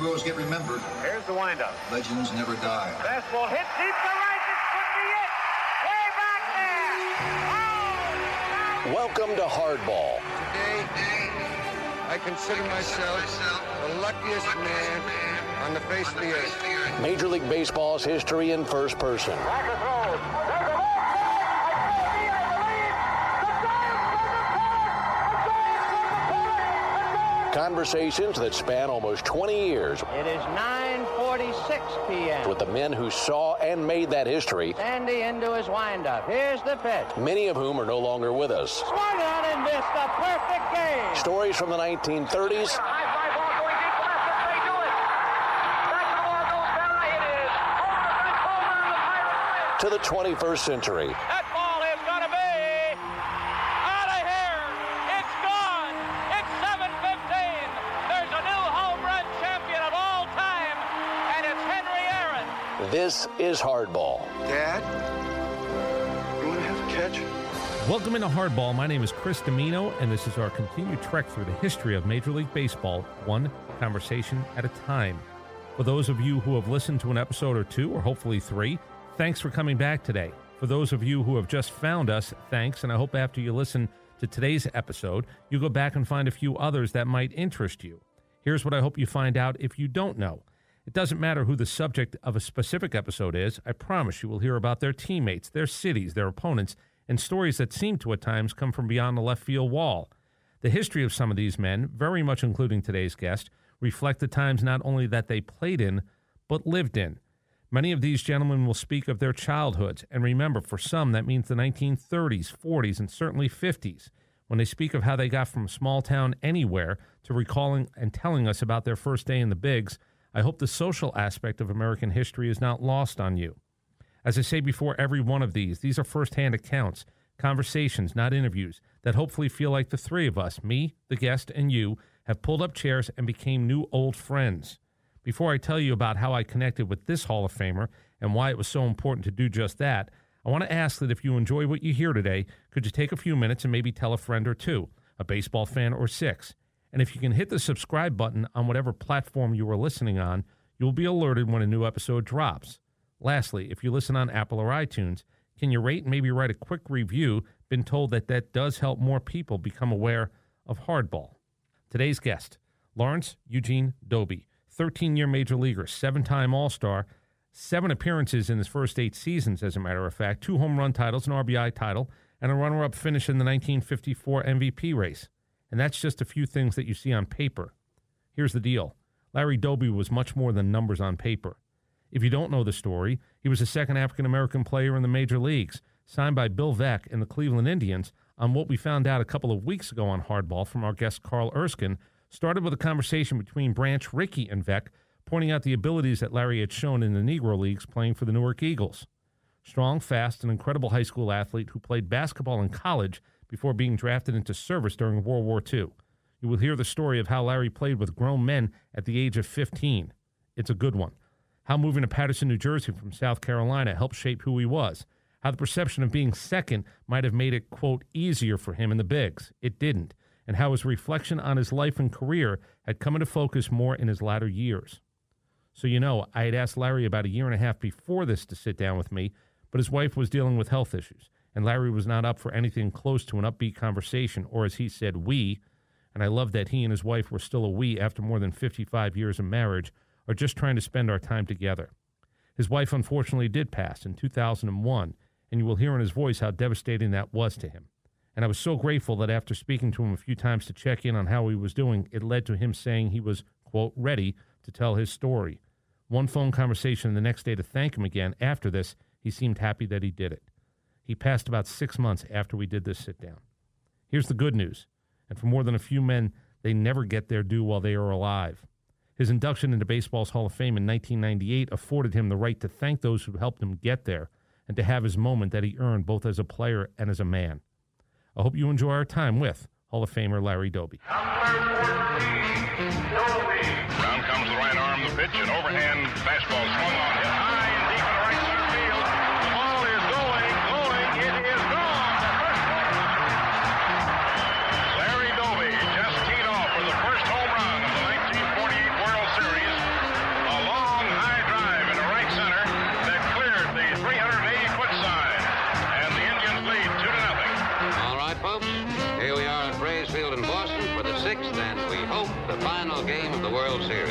heroes get remembered. Here's the windup. Legends never die. Fastball hit deep to right. This could be it. Way back there. Oh! Welcome to Hardball. Today, I consider myself the luckiest man on the face of the earth. Major League Baseball's history in first person. Conversations that span almost 20 years. It is 9:46 p.m. With the men who saw and made that history. Sandy into his windup. Here's the pitch. Many of whom are no longer with us. Swung on and missed a perfect game. Stories from the 1930s. To the 21st century. That ball is going to be out of here. It's gone. It's 7:15. There's a new home run champion of all time, and it's Henry Aaron. This is Hardball. Dad, you want to have a catch? Welcome into Hardball. My name is Chris D'Amino, and this is our continued trek through the history of Major League Baseball, one conversation at a time. For those of you who have listened to an episode or two, or hopefully three, thanks for coming back today. For those of you who have just found us, thanks, and I hope after you listen to today's episode, you go back and find a few others that might interest you. Here's what I hope you find out if you don't know. It doesn't matter who the subject of a specific episode is. I promise you will hear about their teammates, their cities, their opponents, and stories that seem to at times come from beyond the left field wall. The history of some of these men, very much including today's guest, reflect the times not only that they played in, but lived in. Many of these gentlemen will speak of their childhoods, and remember, for some, that means the 1930s, 40s, and certainly 50s, when they speak of how they got from small town anywhere to recalling and telling us about their first day in the bigs. I hope the social aspect of American history is not lost on you. As I say before every one of these are firsthand accounts, conversations, not interviews, that hopefully feel like the three of us, me, the guest, and you, have pulled up chairs and became new old friends. Before I tell you about how I connected with this Hall of Famer and why it was so important to do just that, I want to ask that if you enjoy what you hear today, could you take a few minutes and maybe tell a friend or two, a baseball fan or six? And if you can hit the subscribe button on whatever platform you are listening on, you'll be alerted when a new episode drops. Lastly, if you listen on Apple or iTunes, can you rate and maybe write a quick review? Been told that does help more people become aware of Hardball. Today's guest, Lawrence Eugene Doby. 13-year major leaguer, 7-time All-Star, 7 appearances in his first 8 seasons, as a matter of fact, 2 home run titles, an RBI title, and a runner-up finish in the 1954 MVP race. And that's just a few things that you see on paper. Here's the deal. Larry Doby was much more than numbers on paper. If you don't know the story, he was the second African-American player in the major leagues, signed by Bill Veeck and the Cleveland Indians on what we found out a couple of weeks ago on Hardball from our guest Carl Erskine, started with a conversation between Branch Rickey and Veeck, pointing out the abilities that Larry had shown in the Negro Leagues playing for the Newark Eagles. Strong, fast, and incredible high school athlete who played basketball in college before being drafted into service during World War II. You will hear the story of how Larry played with grown men at the age of 15. It's a good one. How moving to Paterson, New Jersey from South Carolina helped shape who he was. How the perception of being second might have made it, quote, easier for him in the bigs. It didn't. And how his reflection on his life and career had come into focus more in his latter years. So you know, I had asked Larry about a year and a half before this to sit down with me, but his wife was dealing with health issues, and Larry was not up for anything close to an upbeat conversation, or as he said, we, and I love that he and his wife were still a we after more than 55 years of marriage, are just trying to spend our time together. His wife unfortunately did pass in 2001, and you will hear in his voice how devastating that was to him. And I was so grateful that after speaking to him a few times to check in on how he was doing, it led to him saying he was, quote, ready to tell his story. One phone conversation the next day to thank him again. After this, he seemed happy that he did it. He passed about 6 months after we did this sit-down. Here's the good news. And for more than a few men, they never get their due while they are alive. His induction into baseball's Hall of Fame in 1998 afforded him the right to thank those who helped him get there and to have his moment that he earned both as a player and as a man. I hope you enjoy our time with Hall of Famer Larry Doby. Number 14, Doby. Down comes the right arm, the pitch, and overhand fastball swung on him. High and deep in the right center field. The ball is going, it is gone. Larry Doby just teed off for the first home run of the 1948 World Series World Series.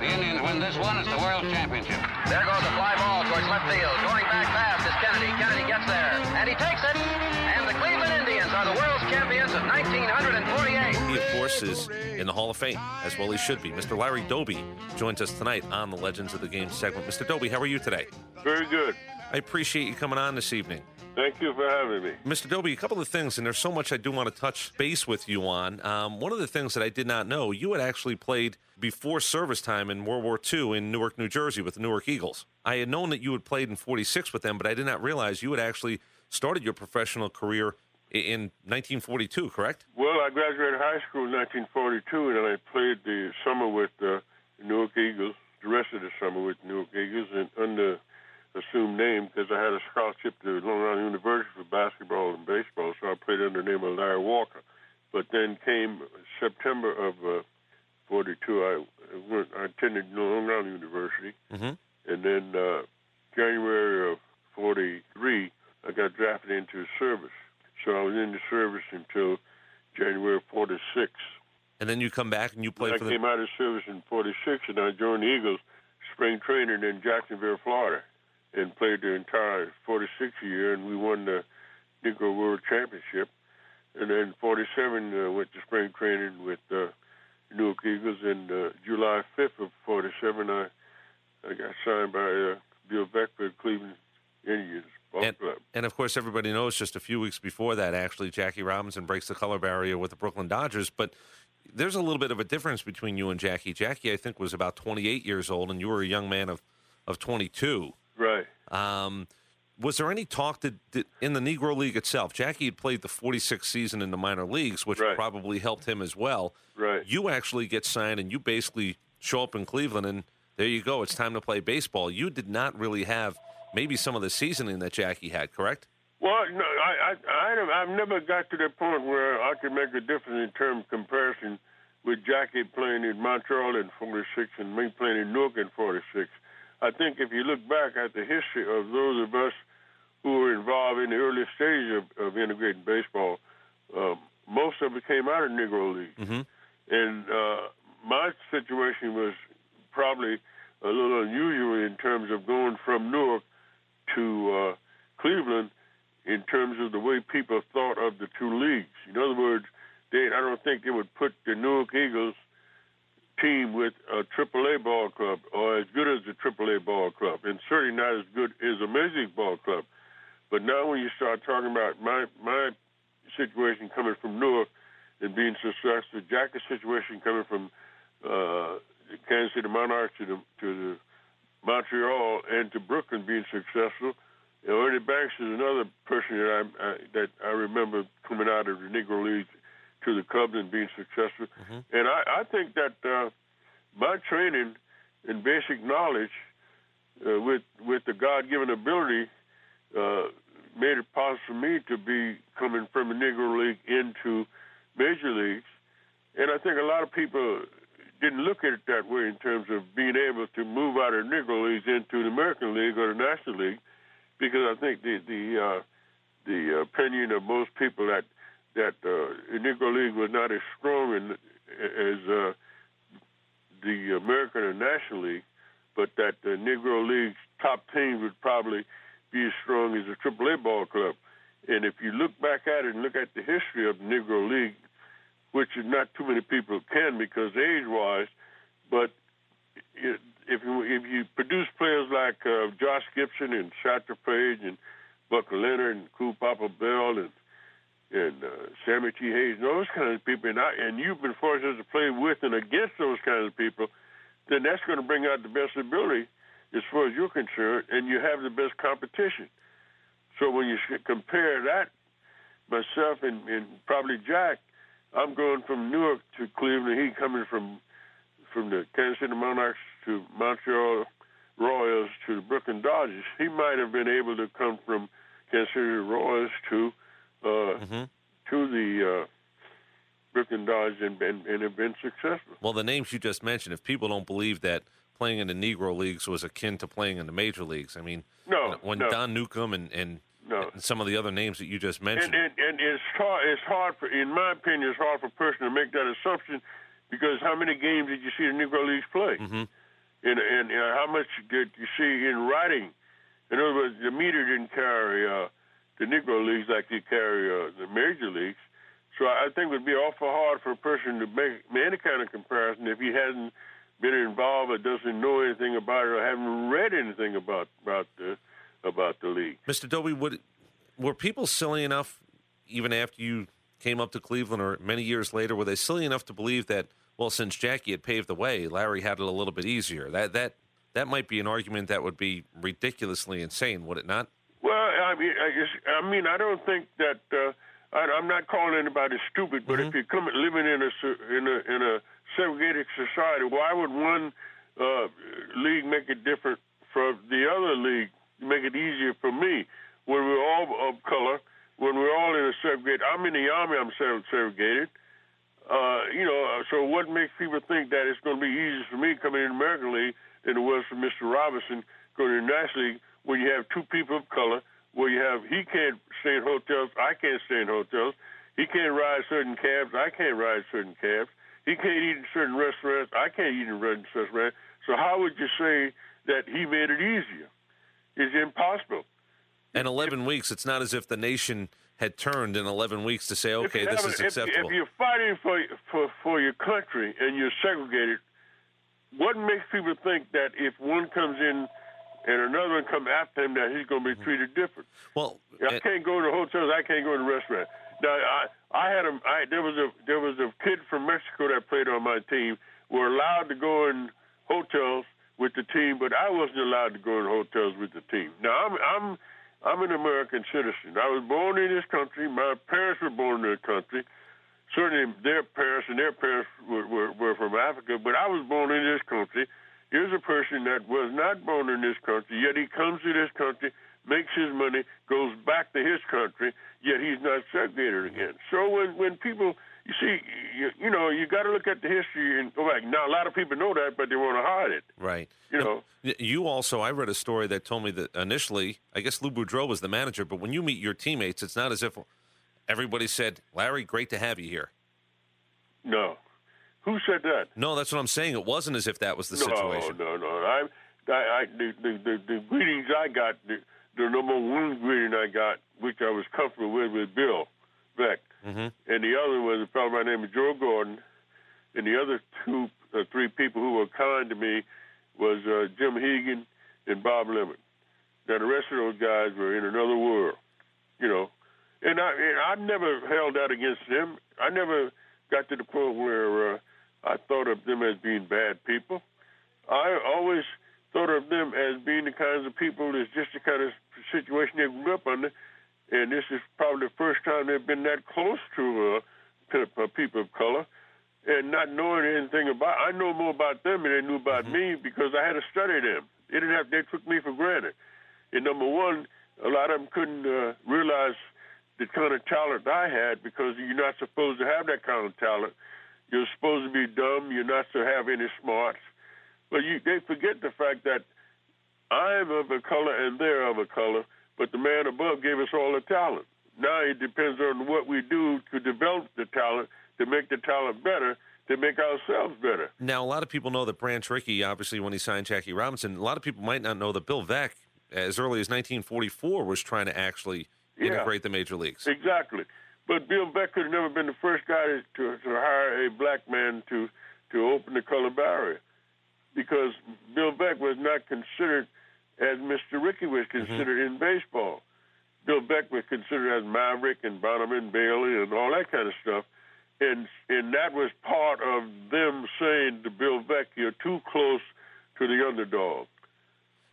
The Indians win this one. It's the World Championship. There goes a fly ball towards left field. Going back fast is Kennedy. Kennedy gets there, and he takes it. And the Cleveland Indians are the world's champions of 1948. He, of course, is in the Hall of Fame, as well he should be. Mr. Larry Doby joins us tonight on the Legends of the Game segment. Mr. Doby, how are you today? Very good. I appreciate you coming on this evening. Thank you for having me. Mr. Doby, a couple of things, and there's so much I do want to touch base with you on. One of the things that I did not know, you had actually played before service time in World War II in Newark, New Jersey with the Newark Eagles. I had known that you had played in '46 with them, but I did not realize you had actually started your professional career in 1942, correct? Well, I graduated high school in 1942, and then I played the summer with the Newark Eagles, the rest of the summer with the Newark Eagles, and under assumed name because I had a scholarship to Long Island University for basketball and baseball, so I played under the name of Larry Walker. But then came September of 42, I attended Long Island University, and then January of 43, I got drafted into service. So I was in the service until January of 46. And then you come back and you played for the... I came out of service in 46, and I joined the Eagles spring training in Jacksonville, Florida, and played the entire 46 year, and we won the Negro World Championship. And then 47 went to spring training with the Newark Eagles, and July 5th of 47, I got signed by Bill Veeck for the Cleveland Indians. And, of course, everybody knows just a few weeks before that, actually, Jackie Robinson breaks the color barrier with the Brooklyn Dodgers, but there's a little bit of a difference between you and Jackie. Jackie, I think, was about 28 years old, and you were a young man of 22. Right. Was there any talk that in the Negro League itself? Jackie had played the 46th season in the minor leagues, which probably helped him as well. Right. You actually get signed, and you basically show up in Cleveland, and there you go. It's time to play baseball. You did not really have maybe some of the seasoning that Jackie had, correct? Well, no, I've never got to the point where I could make a difference in terms of comparison with Jackie playing in Montreal in 46 and me playing in Newark in 46. I think if you look back at the history of those of us who were involved in the early stages of integrating baseball, most of it came out of Negro League. And my situation was probably a little unusual in terms of going from Newark to Cleveland in terms of the way people thought of the two leagues. In other words, I don't think they would put the Newark Eagles team with a AAA ball club or as good as a AAA ball club, and certainly not as good as a Major League ball club. But now when you start talking about my situation coming from Newark and being successful, Jackie's situation coming from Kansas City Monarchs to the Montreal and to Brooklyn being successful, and Ernie Banks is another person that I remember coming out of the Negro Leagues to the Cubs and being successful. And I think that my training and basic knowledge with the God-given ability made it possible for me to be coming from the Negro League into Major Leagues. And I think a lot of people didn't look at it that way in terms of being able to move out of Negro Leagues into the American League or the National League, because I think the opinion of most people that the Negro League was not as strong as the American and National League, but that the Negro League's top teams would probably be as strong as a AAA ball club. And if you look back at it and look at the history of the Negro League, which is not too many people can because age-wise, but if you produce players like Josh Gibson and Satchel Paige and Buck Leonard and Cool Papa Bell and Sammy T. Hayes, those kinds of people, and you've been fortunate to play with and against those kinds of people, then that's going to bring out the best ability as far as you're concerned, and you have the best competition. So when you compare that, myself and probably Jack, I'm going from Newark to Cleveland, he coming from the Kansas City Monarchs to Montreal Royals to the Brooklyn Dodgers. He might have been able to come from Kansas City Royals to the Brooklyn Dodgers and have been successful. Well, the names you just mentioned, if people don't believe that playing in the Negro Leagues was akin to playing in the Major Leagues, I mean, when Don Newcombe and some of the other names that you just mentioned. And it's hard for, in my opinion, it's hard for a person to make that assumption Because how many games did you see the Negro Leagues play? Mm-hmm. And how much did you see in writing? In other words, the media didn't carry the Negro Leagues like they carry the major leagues. So I think it would be awful hard for a person to make any kind of comparison if he hasn't been involved or doesn't know anything about it or haven't read anything about the league. Mr. Doby, were people silly enough, even after you came up to Cleveland or many years later, were they silly enough to believe that, well, since Jackie had paved the way, Larry had it a little bit easier? That might be an argument that would be ridiculously insane, would it not? Well, I mean, I don't think that I'm not calling anybody stupid, but mm-hmm. if you're living in a segregated society, why would one league make it different from the other league, make it easier for me when we're all of color, when we're all in a segregated? I'm in the Army. I'm segregated. So what makes people think that it's going to be easier for me coming in the American League than it was for Mr. Robinson going to the National League, where you have two people of color, where you have he can't stay in hotels, I can't stay in hotels, he can't ride certain cabs, I can't ride certain cabs, he can't eat in certain restaurants, I can't eat in certain restaurants. So how would you say that he made it easier? It's impossible. And 11 weeks, it's not as if the nation had turned in 11 weeks to say, okay, this is acceptable. If you're fighting for your country and you're segregated, what makes people think that if one comes in and another one comes after him that he's going to be treated different? Well, I can't go to hotels. I can't go to restaurants. Now, there was a kid from Mexico that played on my team. We were allowed to go in hotels with the team, but I wasn't allowed to go in hotels with the team. Now, I'm an American citizen. I was born in this country. My parents were born in this country. Certainly their parents and their parents were from Africa, but I was born in this country. Here's a person that was not born in this country, yet he comes to this country, makes his money, goes back to his country, yet he's not segregated again. So when people, you see, you got to look at the history and go back. Now, a lot of people know that, but they want to hide it. Right. You also, I read a story that told me that initially, I guess Lou Boudreau was the manager, but when you meet your teammates, it's not as if everybody said, Larry, great to have you here. No. Who said that? No, that's what I'm saying. It wasn't as if that was the situation. No. The greetings I got, the number one greeting I got, which I was comfortable with Bill Veeck. Mm-hmm. And the other was a fellow by the name of Joe Gordon. And the other two or three people who were kind to me was Jim Hegan and Bob Lemon. Now, the rest of those guys were in another world, And I never held that against them. I never got to the point where I thought of them as being bad people. I always thought of them as being the kinds of people that's just the kind of situation they grew up under, and this is probably the first time they've been that close to people of color and not knowing anything about it. I know more about them than they knew about me because I had to study them. They took me for granted. And number one, a lot of them couldn't realize the kind of talent I had because you're not supposed to have that kind of talent. You're supposed to be dumb. You're not to have any smarts. But they forget the fact that I'm of a color and they're of a color, but the man above gave us all the talent. Now it depends on what we do to develop the talent, to make the talent better, to make ourselves better. Now, a lot of people know that Branch Rickey, obviously, when he signed Jackie Robinson, a lot of people might not know that Bill Veeck, as early as 1944, was trying to actually integrate the major leagues. Exactly. But Bill Veeck could have never been the first guy to hire a black man to open the color barrier because Bill Veeck was not considered as Mr. Rickey was considered in baseball. Bill Veeck was considered as Maverick and Bonneman, Bailey, and all that kind of stuff. And that was part of them saying to Bill Veeck, you're too close to the underdog.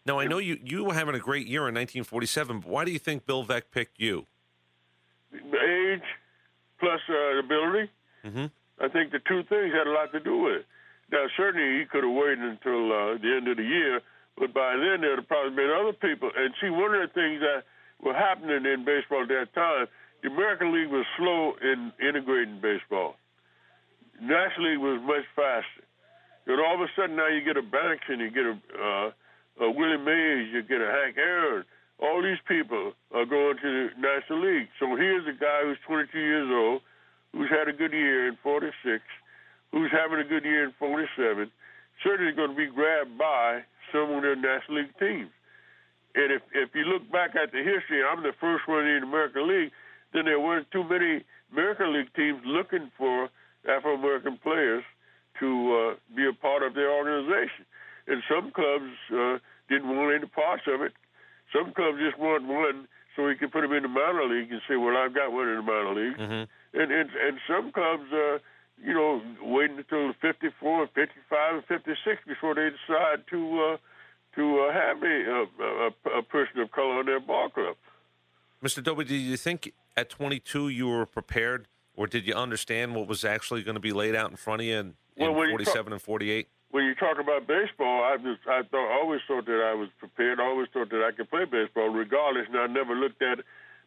Now, I know you were having a great year in 1947, but why do you think Bill Veeck picked you? Age plus ability. Mm-hmm. I think the two things had a lot to do with it. Now, certainly he could have waited until the end of the year, but by then there would have probably been other people. And see, one of the things that were happening in baseball at that time, the American League was slow in integrating baseball. The National League was much faster. And all of a sudden now you get a Banks and you get a Willie Mays, you get a Hank Aaron. All these people are going to the National League. So here's a guy who's 22 years old, who's had a good year in 46, who's having a good year in 4-7, certainly going to be grabbed by some of their National League teams. And if you look back at the history, I'm the first one in the American League, then there weren't too many American League teams looking for Afro-American players to be a part of their organization. And some clubs didn't want any parts of it. Some clubs just wanted one so we could put them in the minor league and say, well, I've got one in the minor league. Mm-hmm. And some clubs, waiting until 54, 55, 56 before they decide to have a person of color in their ball club. Mr. Doby, do you think at 22 you were prepared, or did you understand what was actually going to be laid out in front of you in 47 and 48? When you talk about baseball, I always thought that I was prepared. I always thought that I could play baseball regardless, and I never looked at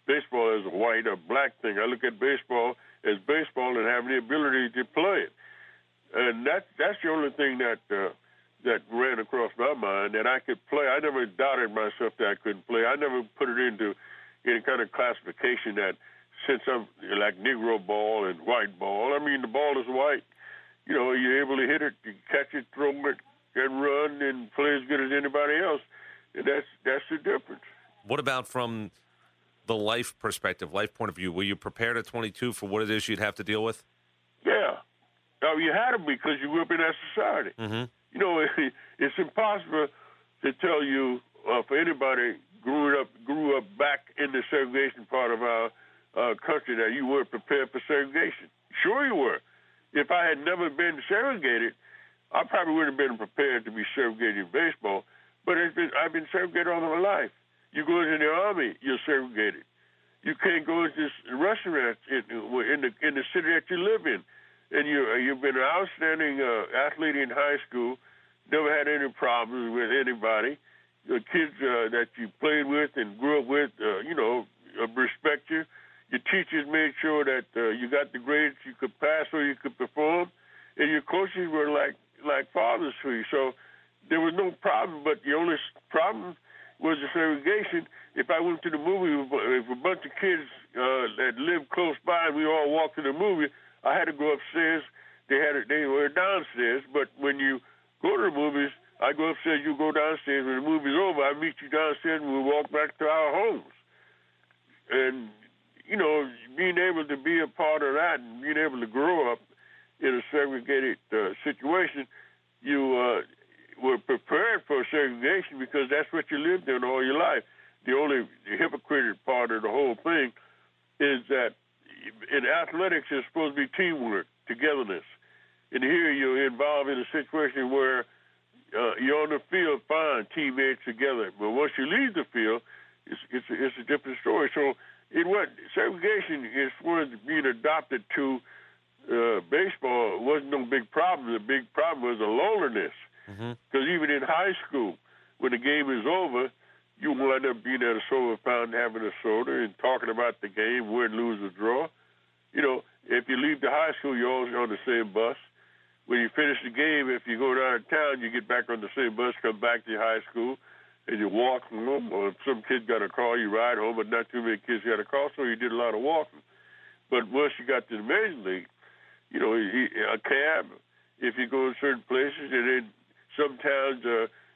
baseball as a white or black thing. I look at baseball as baseball and having the ability to play it. And that's the only thing that ran across my mind, that I could play. I never doubted myself that I couldn't play. I never put it into any kind of classification that since I'm like Negro ball and white ball, I mean, the ball is white. You know, you're able to hit it, you catch it, throw it, and run and play as good as anybody else. And that's the difference. What about from the life perspective, life point of view? Were you prepared at 22 for what it is you'd have to deal with? Yeah. Now, you had to be because you grew up in that society. Mm-hmm. You know, it's impossible to tell you for anybody grew up back in the segregation part of our country that you weren't prepared for segregation. Sure you were. If I had never been segregated, I probably wouldn't have been prepared to be segregated in baseball. But I've been segregated all my life. You go into the Army, you're segregated. You can't go into restaurants in the city that you live in. And you've been an outstanding athlete in high school, never had any problems with anybody. The kids that you played with and grew up with, respect you. Your teachers made sure that you got the grades you could pass or you could perform. And your coaches were like fathers for you. So there was no problem, but the only problem was the segregation. If I went to the movie with a bunch of kids that lived close by and we all walked to the movie, I had to go upstairs. They were downstairs. But when you go to the movies, I go upstairs, you go downstairs. When the movie's over, I meet you downstairs, and we walk back to our homes. And, you know, being able to be a part of that and being able to grow up in a segregated situation, you were prepared for segregation because that's what you lived in all your life. The only hypocritical part of the whole thing is that in athletics, it's supposed to be teamwork, togetherness. And here you're involved in a situation where you're on the field, fine, teammates together. But once you leave the field, it's a different story. So segregation was being adopted to baseball. It wasn't no big problem. The big problem was the loneliness. Because even in high school, when the game is over, you wind up being at a soda fountain, having a soda, and talking about the game, win, lose, or draw. You know, if you leave the high school, you're always on the same bus. When you finish the game, if you go down to town, you get back on the same bus, come back to your high school, and you walk home. Or if some kid got a car, you ride home, but not too many kids got a car, so you did a lot of walking. But once you got to the major league, you know, a cab, if you go to certain places, and then sometimes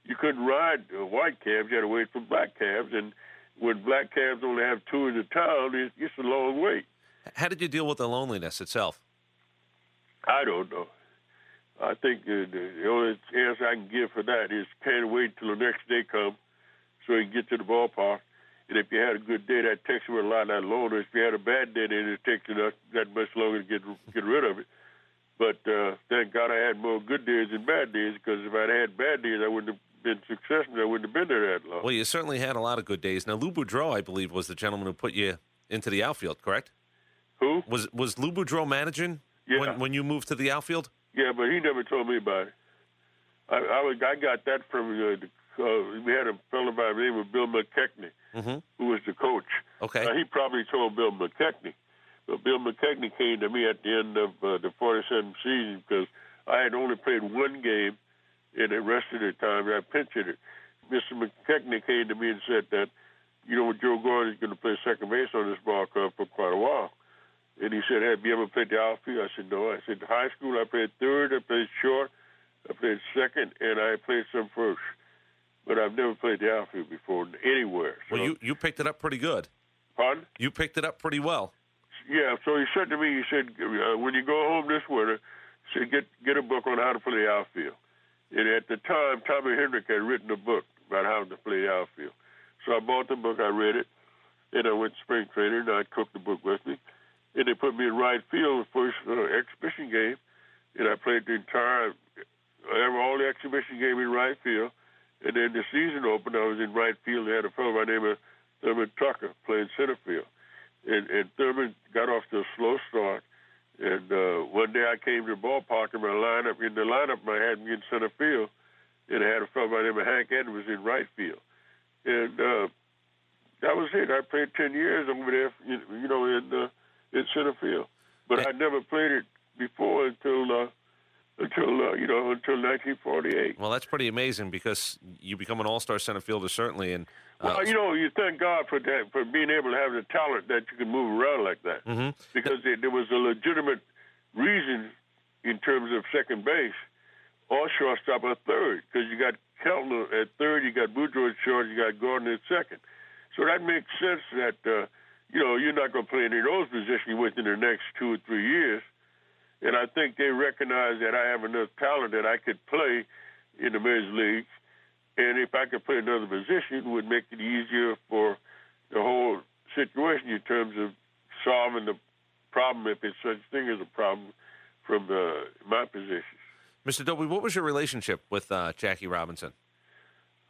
you couldn't ride white cabs. You had to wait for black cabs. And when black cabs only have two in the town, it's a long wait. How did you deal with the loneliness itself? I don't know. I think the only answer I can give for that is can't wait till the next day comes so you can get to the ballpark. And if you had a good day, that takes you a lot longer. If you had a bad day, then it takes you not that much longer to get rid of it. But thank God I had more good days than bad days, because if I'd had bad days, I wouldn't have been successful. I wouldn't have been there that long. Well, you certainly had a lot of good days. Now, Lou Boudreau, I believe, was the gentleman who put you into the outfield, correct? Who? Was Lou Boudreau managing when you moved to the outfield? Yeah, but he never told me about it. I got that from we had a fellow by the name of Bill McKechnie, who was the coach. Okay. He probably told Bill McKechnie. But Bill McKechnie came to me at the end of the 47th season because I had only played one game, and the rest of the time I pinch hit it. Mr. McKechnie came to me and said that, Joe Gordon is going to play second base on this ball club for quite a while. And he said, have you ever played the outfield? I said, no. I said, in high school, I played third, I played short, I played second, and I played some first. But I've never played the outfield before anywhere. So. Well, you picked it up pretty good. Pardon? You picked it up pretty well. Yeah, so he said to me, he said, when you go home this winter, he said, get a book on how to play the outfield. And at the time, Tommy Henrich had written a book about how to play the outfield. So I bought the book, I read it, and I went to spring training, and I took the book with me. And they put me in right field the first exhibition game, and I played the entire, all the exhibition game in right field. And then the season opened, I was in right field. They had a fellow by the name of Thurman Tucker playing center field. And Thurman got off to a slow start. And one day I came to the ballpark, and in the lineup, I had me in center field. And I had a fellow by the name of Hank Edwards in right field. And that was it. I played 10 years over there, you know, in center field. But I never played it before until 1948. Well, that's pretty amazing because you become an all-star center fielder, certainly. And well, you know, you thank God for that, for being able to have the talent that you can move around like that. Mm-hmm. Because there was a legitimate reason in terms of second base or shortstop or third, because you got Keltner at third, you got Boudreau at short, you got Gordon at second. So that makes sense that, you know, you're not going to play any of those positions within the next 2 or 3 years. And I think they recognize that I have enough talent that I could play in the major leagues. And if I could play another position, it would make it easier for the whole situation in terms of solving the problem, if it's such a thing as a problem, from my position. Mr. Doby, what was your relationship with Jackie Robinson?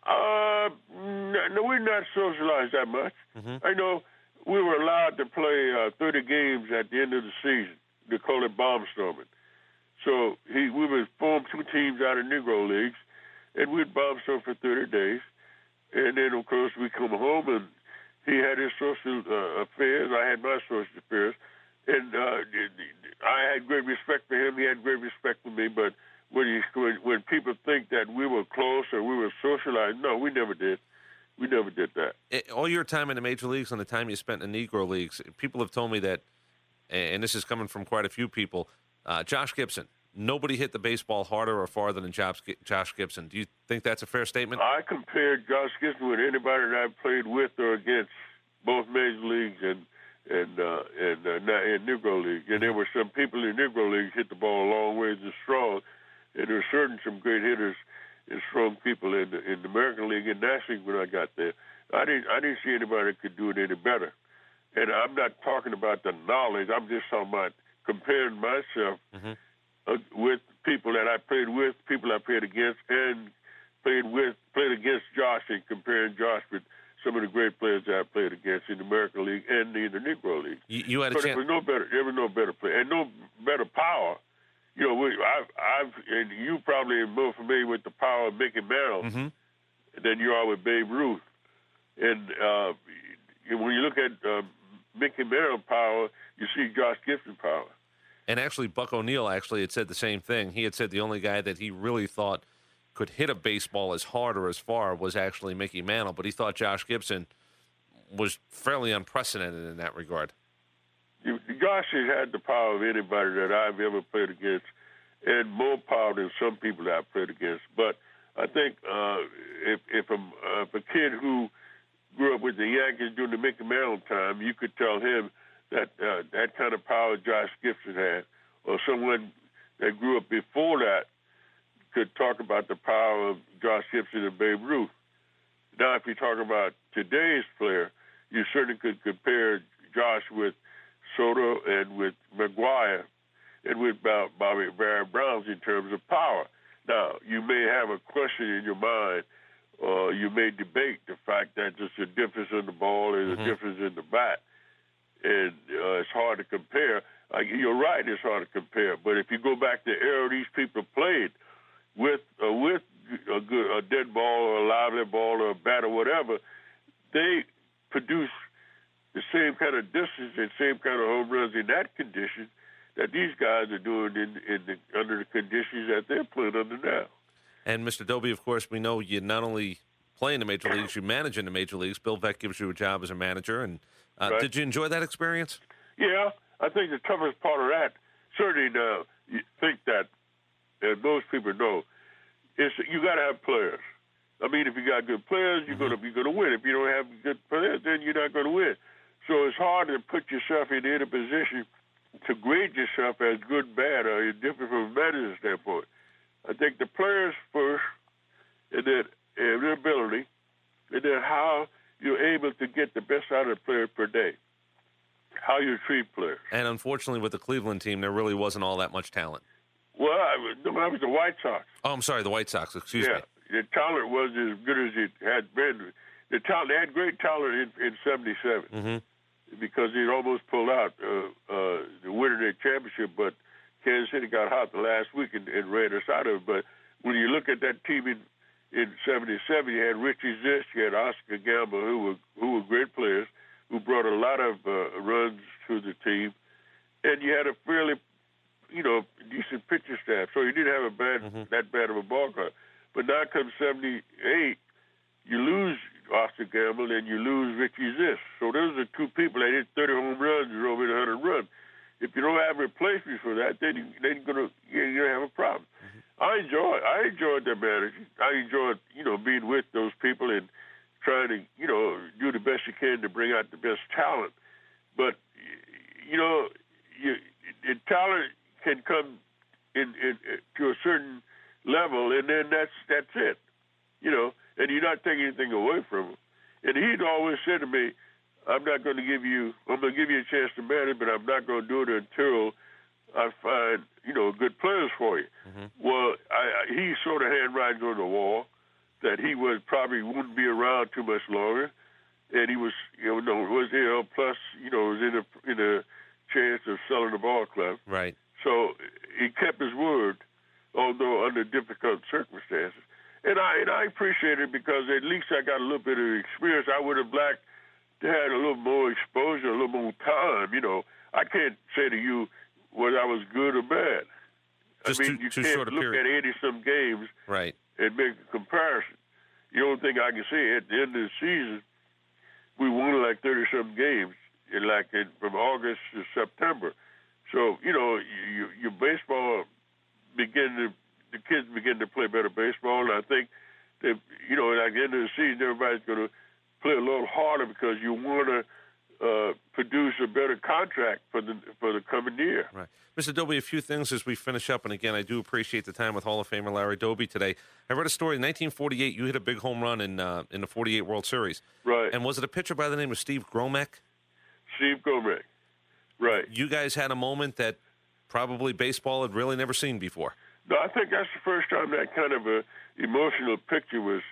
No, we're not socialized that much. Mm-hmm. I know we were allowed to play 30 games at the end of the season. They call it bombstorming. So we would form two teams out of Negro Leagues, and we'd bombstorm for 30 days. And then, of course, we come home, and he had his social affairs. I had my social affairs. And I had great respect for him. He had great respect for me. But when people think that we were close or we were socialized, no, we never did. We never did that. All your time in the major leagues and the time you spent in Negro Leagues, people have told me that, and this is coming from quite a few people, Josh Gibson. Nobody hit the baseball harder or farther than Josh Gibson. Do you think that's a fair statement? I compared Josh Gibson with anybody that I've played with or against, both major leagues and Negro League. And there were some people in Negro League hit the ball a long ways and strong, and there were some great hitters and strong people in the American League and National League when I got there. I didn't see anybody that could do it any better. And I'm not talking about the knowledge. I'm just talking about comparing myself with people that I played with, people I played against, and played against Josh, and comparing Josh with some of the great players that I played against in the American League and in the Negro League. You had a chance. There was no better player and no better power. You know, and you probably are more familiar with the power of Mickey Mantle than you are with Babe Ruth. And when you look at Mickey Mantle power, you see Josh Gibson power. And actually, Buck O'Neill had said the same thing. He had said the only guy that he really thought could hit a baseball as hard or as far was actually Mickey Mantle, but he thought Josh Gibson was fairly unprecedented in that regard. Josh has had the power of anybody that I've ever played against, and more power than some people that I've played against. But I think if a kid who grew up with the Yankees during the Mickey Mantle time, you could tell him that that kind of power Josh Gibson had, or someone that grew up before that could talk about the power of Josh Gibson and Babe Ruth. Now, if you talk about today's player, you certainly could compare Josh with Soto and with McGuire and with Barry Browns in terms of power. Now, you may have a question in your mind, or you may debate the fact that there's a difference in the ball and a difference in the bat, and it's hard to compare. You're right, it's hard to compare. But if you go back to the era these people played with a dead ball or a lively ball or a bat or whatever, they produced the same kind of distance and same kind of home runs in that condition that these guys are doing under the conditions that they're playing under now. And, Mr. Doby, of course, we know you not only play in the major leagues, you manage in the major leagues. Bill Veeck gives you a job as a manager. And did you enjoy that experience? Yeah. I think the toughest part of that, certainly you think that, and most people know, is you got to have players. I mean, if you got good players, you're gonna win. If you don't have good players, then you're not gonna win. So it's hard to put yourself in any position to grade yourself as good, bad, or indifferent from a management standpoint. I think the players first, and then their ability, and then how you're able to get the best out of the player per day, how you treat players. And unfortunately, with the Cleveland team, there really wasn't all that much talent. Well, that was the White Sox. Oh, I'm sorry, the White Sox. Excuse me. The talent wasn't as good as it had been. They had great talent in 77 because they almost pulled out the winner of their championship, but Kansas City got hot the last week and ran us out of it. But when you look at that team in 77, you had Richie Zisk, you had Oscar Gamble, who were great players, who brought a lot of runs to the team. And you had a fairly, decent pitching staff. So you didn't have a that bad of a ballpark. But now comes 78, you lose Oscar Gamble and you lose Richie Zisk. So those are two people that hit 30 home runs and over 100 runs. If you don't have replacements for that, then you're gonna have a problem. I enjoyed their management. I enjoyed being with those people and trying to do the best you can to bring out the best talent. But the talent can come in to a certain level, and then that's it. And you're not taking anything away from him. And he'd always said to me, I'm going to give you a chance to manage, but I'm not going to do it until I find, good players for you. Well, he sort of had writing on the wall that he was probably wouldn't be around too much longer, and he was, was ill. Plus, was in a chance of selling the ball club. Right. So he kept his word, although under difficult circumstances. And I appreciate it because at least I got a little bit of experience. I would have liked to had a little more exposure, a little more time. I can't say to you whether I was good or bad. Just you can't look at 80-some games and make a comparison. The only thing I can say, at the end of the season, we won like 30-some games from August to September. So, your baseball the kids begin to play better baseball, and I think that, at the end of the season, everybody's going to play a little harder because you want to produce a better contract for the coming year. Right. Mr. Doby, a few things as we finish up, and again, I do appreciate the time with Hall of Famer Larry Doby today. I read a story in 1948, you hit a big home run in the 48 World Series. Right. And was it a pitcher by the name of Steve Gromek? Steve Gromek, right. You guys had a moment that probably baseball had really never seen before. No, I think that's the first time that kind of a emotional picture was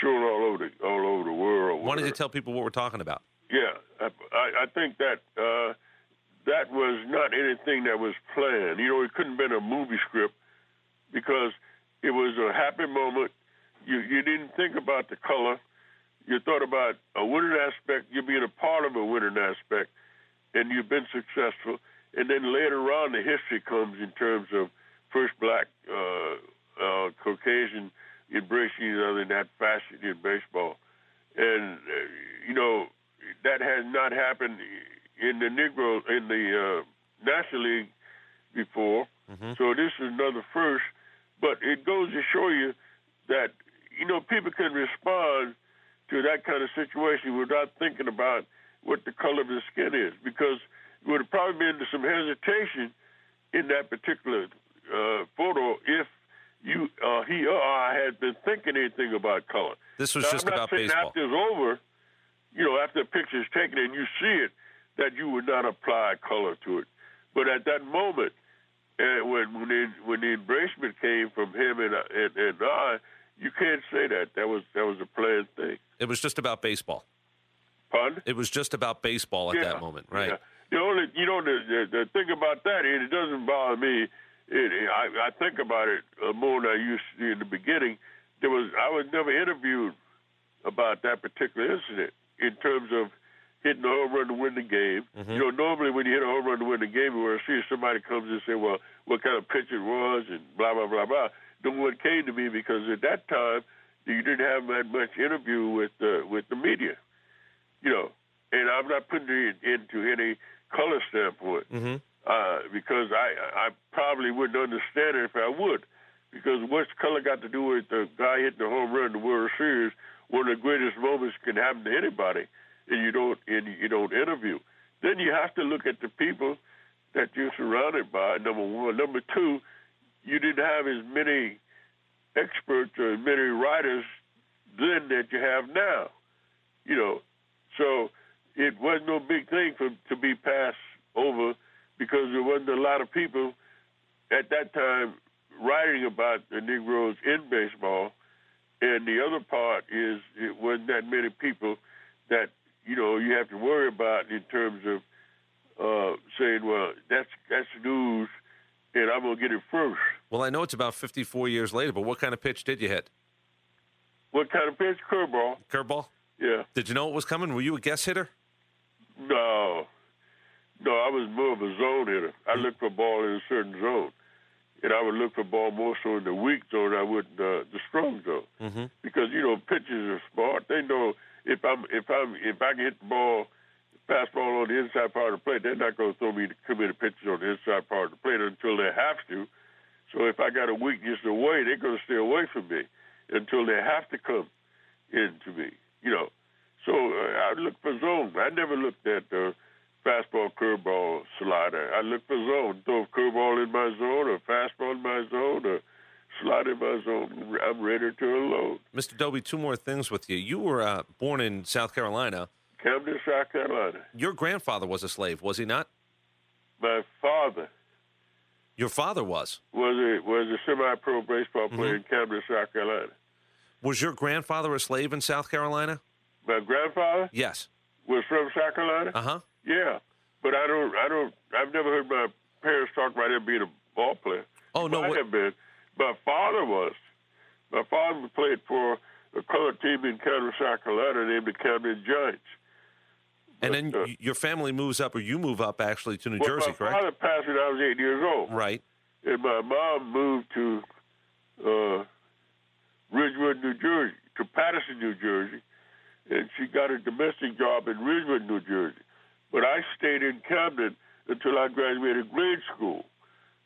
shown all over the world. Why don't you tell people what we're talking about? Yeah, I think that that was not anything that was planned. It couldn't have been a movie script because it was a happy moment. You didn't think about the color. You thought about a winning aspect. You being a part of a winning aspect, and you've been successful. And then later on, the history comes in terms of first black Caucasian embracing each other in that fashion in baseball. And, that has not happened in the National League before. So this is another first. But it goes to show you that, people can respond to that kind of situation without thinking about what the color of the skin is, because it would have probably been some hesitation in that particular photo if he or I had been thinking anything about color. This was just about baseball. After it's over, after a picture is taken and you see it, that you would not apply color to it. But at that moment, when the embracement came from him and I, you can't say that. That was a planned thing. It was just about baseball. Pardon? It was just about baseball at that moment, right? Yeah. The only, the thing about that is it doesn't bother me. I think about it more than I used to in the beginning. I was never interviewed about that particular incident in terms of hitting a home run to win the game. Normally when you hit a home run to win the game, where I see somebody comes and say, well, what kind of pitch it was and blah, blah, blah, blah. No one came to me because at that time you didn't have that much interview with the media. And I'm not putting it into any color standpoint, because I probably wouldn't understand it if I would, because what's color got to do with the guy hitting the home run in the World Series? One of the greatest moments can happen to anybody, and you don't interview. Then you have to look at the people that you're surrounded by, number one. Number two, you didn't have as many experts or as many writers then that you have now, you know. So it wasn't no big thing to be passed over because there wasn't a lot of people at that time writing about the Negroes in baseball. And the other part is it wasn't that many people that, you know, you have to worry about in terms of saying, well, that's news, and I'm going to get it first. Well, I know it's about 54 years later, but what kind of pitch did you hit? What kind of pitch? Curveball. Curveball? Yeah. Did you know it was coming? Were you a guess hitter? No. No, I was more of a zone hitter. I looked for a ball in a certain zone. And I would look for ball more so in the weak zone than I would the strong zone, because you know pitchers are smart. They know if I can hit the ball, fastball on the inside part of the plate, they're not going to throw me committed pitches on the inside part of the plate until they have to. So if I got a weakness away, they're going to stay away from me until they have to come into me. You know, so I look for zone. I never looked at fastball, curveball, slider. I look for zone. Throw a curveball in my zone, or fastball in my zone, or slider in my zone. I'm ready to unload. Mr. Doby, two more things with you. You were born in South Carolina. Camden, South Carolina. Your grandfather was a slave, was he not? My father. Your father was? Was a semi-pro baseball player in Camden, South Carolina. Was your grandfather a slave in South Carolina? My grandfather? Yes. Was from South Carolina? Uh-huh. Yeah, but I've never heard my parents talk about him being a ball player. Oh, no. I have been. My father was. My father played for a colored team in Camden, South Carolina named the Camden Giants. And but, then your family moves up, or you move up, actually, to New Jersey, correct? My father passed when I was 8 years old. Right. And my mom moved to Ridgewood, New Jersey, to Paterson, New Jersey, and she got a domestic job in Ridgewood, New Jersey. But I stayed in Camden until I graduated grade school.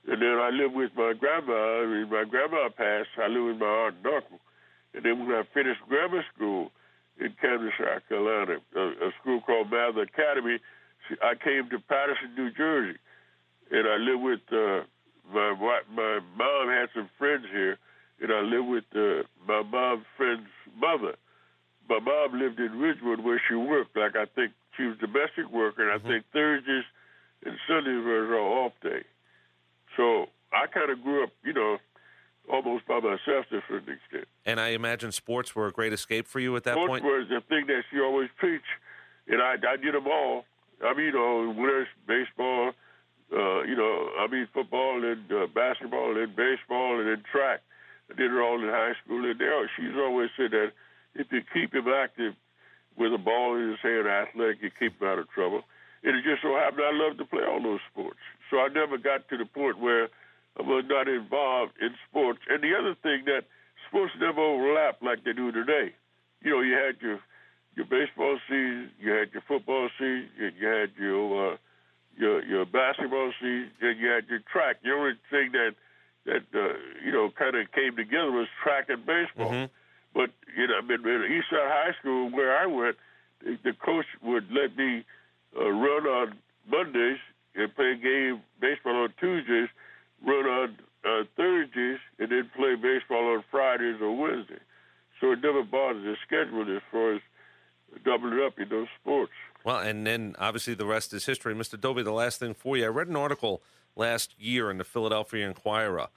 And then I lived with my grandma. I mean, my grandma passed. I lived with my aunt and uncle. And then when I finished grammar school in Camden, South Carolina, a school called Mather Academy, I came to Paterson, New Jersey. And I lived with my wife. My mom had some friends here. And I lived with my mom's friend's mother. My mom lived in Ridgewood where she worked, like I think. She was a domestic worker, and I think Thursdays and Sundays were her off day. So I kind of grew up, you know, almost by myself to a certain extent. And I imagine sports were a great escape for you at that point? Sports was the thing that she always preached, and I did them all. I mean, you know, winners, baseball, you know, I mean, football and basketball and baseball and then track. I did it all in high school. And she's always said that if you keep him active, with a ball in his hand, athletic, you keep him out of trouble. And it just so happened I loved to play all those sports. So I never got to the point where I was not involved in sports. And the other thing that sports never overlap like they do today. You know, you had your baseball season, you had your football season, you had your basketball season, and you had your track. The only thing that you know kind of came together was track and baseball. But, you know, in Eastside High School, where I went, the coach would let me run on Mondays and play a game, baseball on Tuesdays, run on Thursdays, and then play baseball on Fridays or Wednesdays. So it never bothered the schedule as far as doubling up in those sports. Well, and then obviously the rest is history. Mr. Doby, the last thing for you. I read an article last year in the Philadelphia Inquirer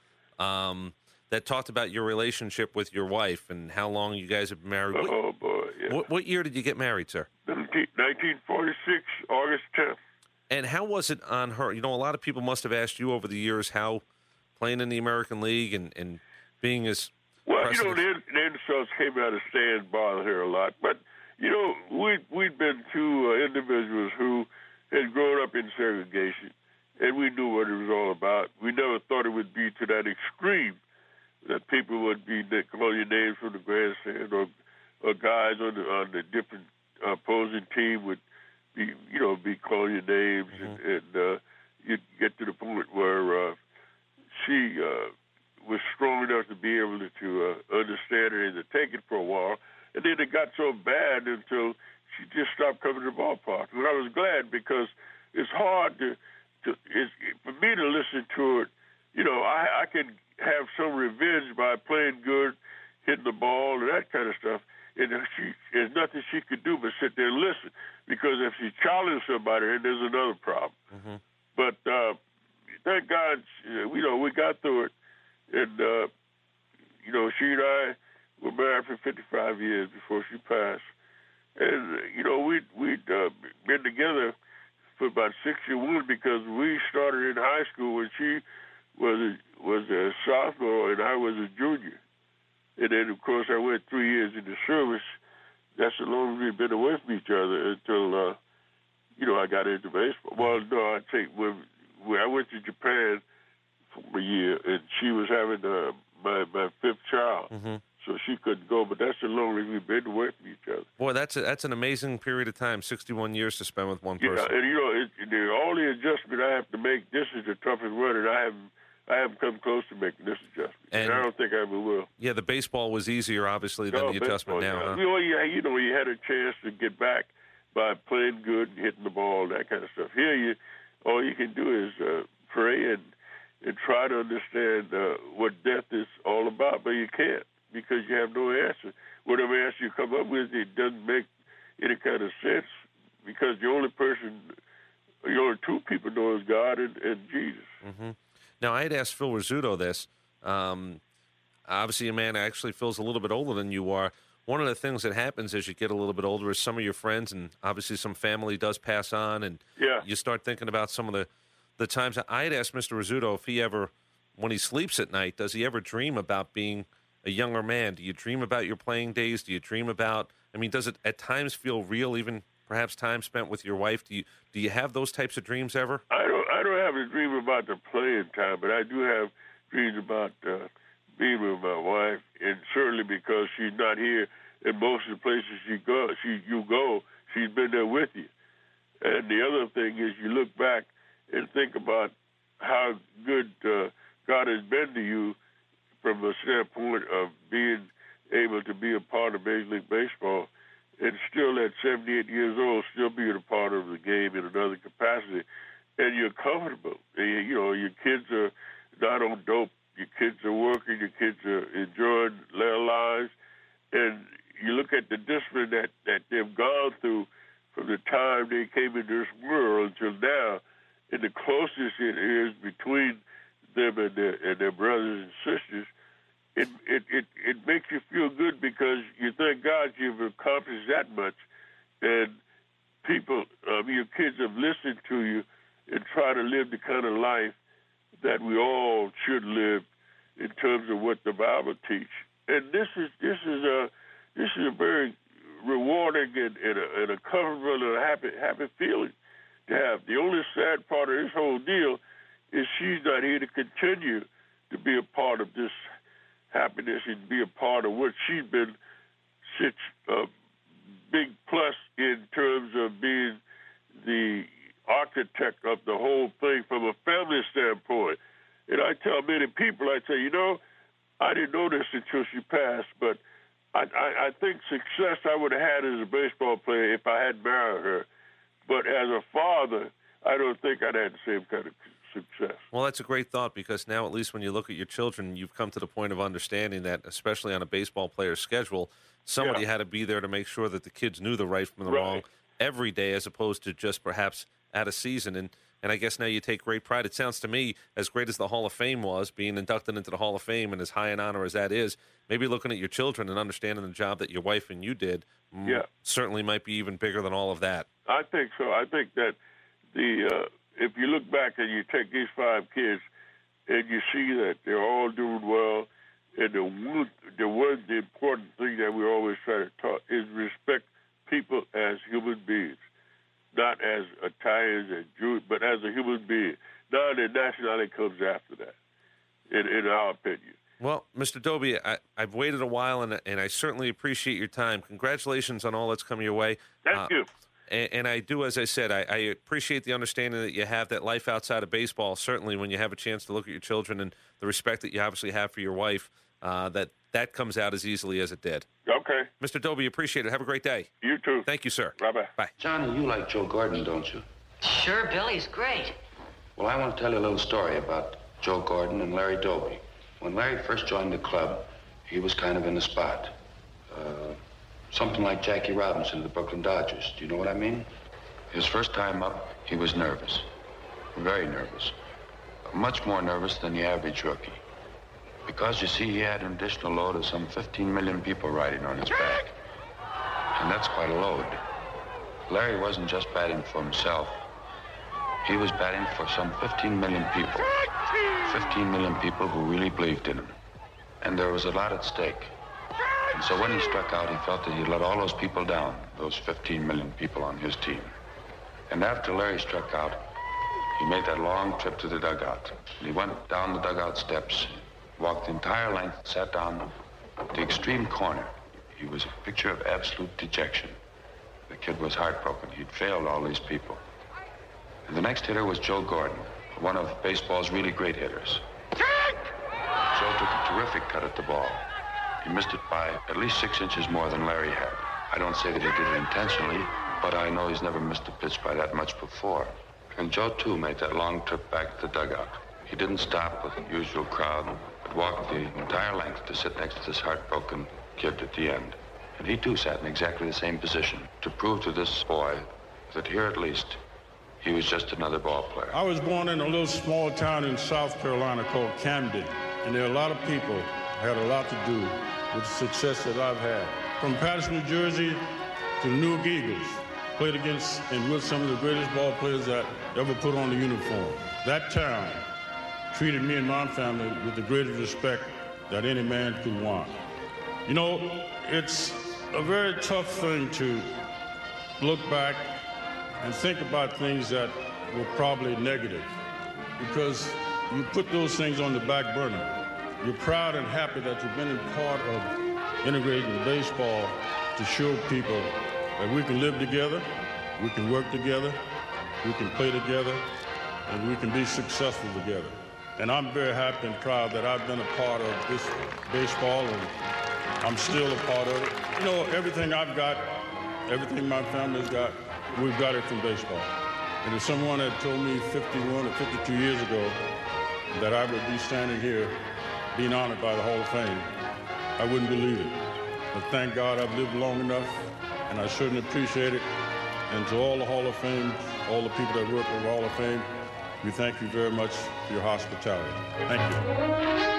that talked about your relationship with your wife and how long you guys have been married. Oh, boy, yeah. What year did you get married, sir? 1946, August 10th. And how was it on her? You know, a lot of people must have asked you over the years how playing in the American League and being as... Well, you know, the insults came out of stand bothered her a lot. But, you know, we'd been two individuals who had grown up in segregation, and we knew what it was all about. We never thought it would be to that extreme that people would be calling your names from the grandstand, or guys on the different opposing team would be calling your names, and you'd get to the point where she was strong enough to be able to understand it and to take it for a while. And then it got so bad until she just stopped coming to the ballpark. And I was glad, because it's hard for me to listen to it. I can have some revenge by playing good, hitting the ball, and that kind of stuff. And there's nothing she could do but sit there and listen, because if she challenges somebody, then there's another problem. Mm-hmm. But thank God, we got through it. And, she and I were married for 55 years before she passed. And, we'd been together for about 6 years, because we started in high school when she was a sophomore and I was a junior. And then, of course, I went 3 years in the service. That's the longest we've been away from each other until, I got into baseball. Well, no, when I went to Japan for a year, and she was having my fifth child. Mm-hmm. So she couldn't go, but that's the longest we've been away from each other. Boy, that's an amazing period of time, 61 years to spend with one person. Yeah, and the only adjustment I have to make, this is the toughest one, and I haven't come close to making this adjustment. And I don't think I ever will. Yeah, the baseball was easier, obviously, than the adjustment now. Huh? You had a chance to get back by playing good and hitting the ball and that kind of stuff. Here, all you can do is pray and try to understand what death is all about, but you can't, because you have no answer. Whatever answer you come up with, it doesn't make any kind of sense, because the only two people know is God and Jesus. Mm-hmm. Now, I had asked Phil Rizzuto this. Obviously, a man actually feels a little bit older than you are. One of the things that happens as you get a little bit older is some of your friends, and obviously some family does pass on, and you start thinking about some of the times. I had asked Mr. Rizzuto if he ever, when he sleeps at night, does he ever dream about being a younger man? Do you dream about your playing days? Do you dream about, does it at times feel real, even perhaps time spent with your wife? Do you have those types of dreams ever? I don't have a dream about the playing time, but I do have dreams about being with my wife, and certainly because she's not here, and most of the places you go, she's been there with you. And the other thing is, you look back and think about how good God has been to you from a standpoint of being able to be a part of Major League Baseball, and still at 78 years old, still being a part of the game in another capacity. And you're comfortable. Your kids are not on dope. Your kids are working. Your kids are enjoying their lives. And you look at the discipline that they've gone through from the time they came into this world until now, and the closest it is between them and their brothers and sisters, it makes you feel good, because you thank God you've accomplished that much, and people, your kids have listened to you and try to live the kind of life that we all should live in terms of what the Bible teaches. And this is a very rewarding and a comfortable and a happy feeling to have. The only sad part of this whole deal is she's not here to continue to be a part of this happiness and be a part of what she's been such a big plus in terms of being the architect of the whole thing from a family standpoint. And I tell many people, I say, I didn't know this until she passed, but I think success I would have had as a baseball player if I had married her. But as a father, I don't think I'd had the same kind of success. Well, that's a great thought, because now at least when you look at your children, you've come to the point of understanding that, especially on a baseball player's schedule, somebody had to be there to make sure that the kids knew the right from the wrong every day, as opposed to just perhaps out of season. And I guess now you take great pride. It sounds to me, as great as the Hall of Fame was, being inducted into the Hall of Fame and as high an honor as that is, maybe looking at your children and understanding the job that your wife and you did certainly might be even bigger than all of that. I think so. I think that if you look back and you take these 5 kids and you see that they're all doing well, and the important thing that we always try to talk is respect people as human beings. Not as Italians and Jews, but as a human being. Now their nationality comes after that, in our opinion. Well, Mr. Doby, I've waited a while, and I certainly appreciate your time. Congratulations on all that's come your way. Thank you. And I do, as I said, I appreciate the understanding that you have that life outside of baseball, certainly when you have a chance to look at your children and the respect that you obviously have for your wife, that comes out as easily as it did. Okay. Mr. Doby, appreciate it. Have a great day. You too. Thank you, sir. Bye-bye. Bye. Johnny, you like Joe Gordon, don't you? Sure, Billy's great. Well, I want to tell you a little story about Joe Gordon and Larry Doby. When Larry first joined the club, he was kind of in the spot. Something like Jackie Robinson of the Brooklyn Dodgers. Do you know what I mean? His first time up, he was nervous. Very nervous. Much more nervous than the average rookie. Because, you see, he had an additional load of some 15 million people riding on his back. And that's quite a load. Larry wasn't just batting for himself. He was batting for some 15 million people. 15 million people who really believed in him. And there was a lot at stake. And so when he struck out, he felt that he let all those people down, those 15 million people on his team. And after Larry struck out, he made that long trip to the dugout. And he went down the dugout steps, walked the entire length, sat down at the extreme corner. He was a picture of absolute dejection. The kid was heartbroken. He'd failed all these people. And the next hitter was Joe Gordon, one of baseball's really great hitters. Joe took a terrific cut at the ball. He missed it by at least 6 inches more than Larry had. I don't say that he did it intentionally, but I know he's never missed a pitch by that much before. And Joe, too, made that long trip back to the dugout. He didn't stop with the usual crowd, but walked the entire length to sit next to this heartbroken kid at the end. And he, too, sat in exactly the same position to prove to this boy that here at least, he was just another ball player. I was born in a little small town in South Carolina called Camden, and there are a lot of people who had a lot to do with the success that I've had. From Paterson, New Jersey to the Newark Eagles, played against and with some of the greatest ball players that ever put on the uniform. That town treated me and my family with the greatest respect that any man could want. You know, it's a very tough thing to look back and think about things that were probably negative, because you put those things on the back burner. You're proud and happy that you've been a part of integrating baseball to show people that we can live together, we can work together, we can play together, and we can be successful together. And I'm very happy and proud that I've been a part of this baseball, and I'm still a part of it. You know, everything I've got, everything my family's got, we've got it from baseball. And if someone had told me 51 or 52 years ago that I would be standing here being honored by the Hall of Fame, I wouldn't believe it. But thank God I've lived long enough, and I certainly appreciate it. And to all the Hall of Fame, all the people that work with the Hall of Fame, we thank you very much for your hospitality. Thank you.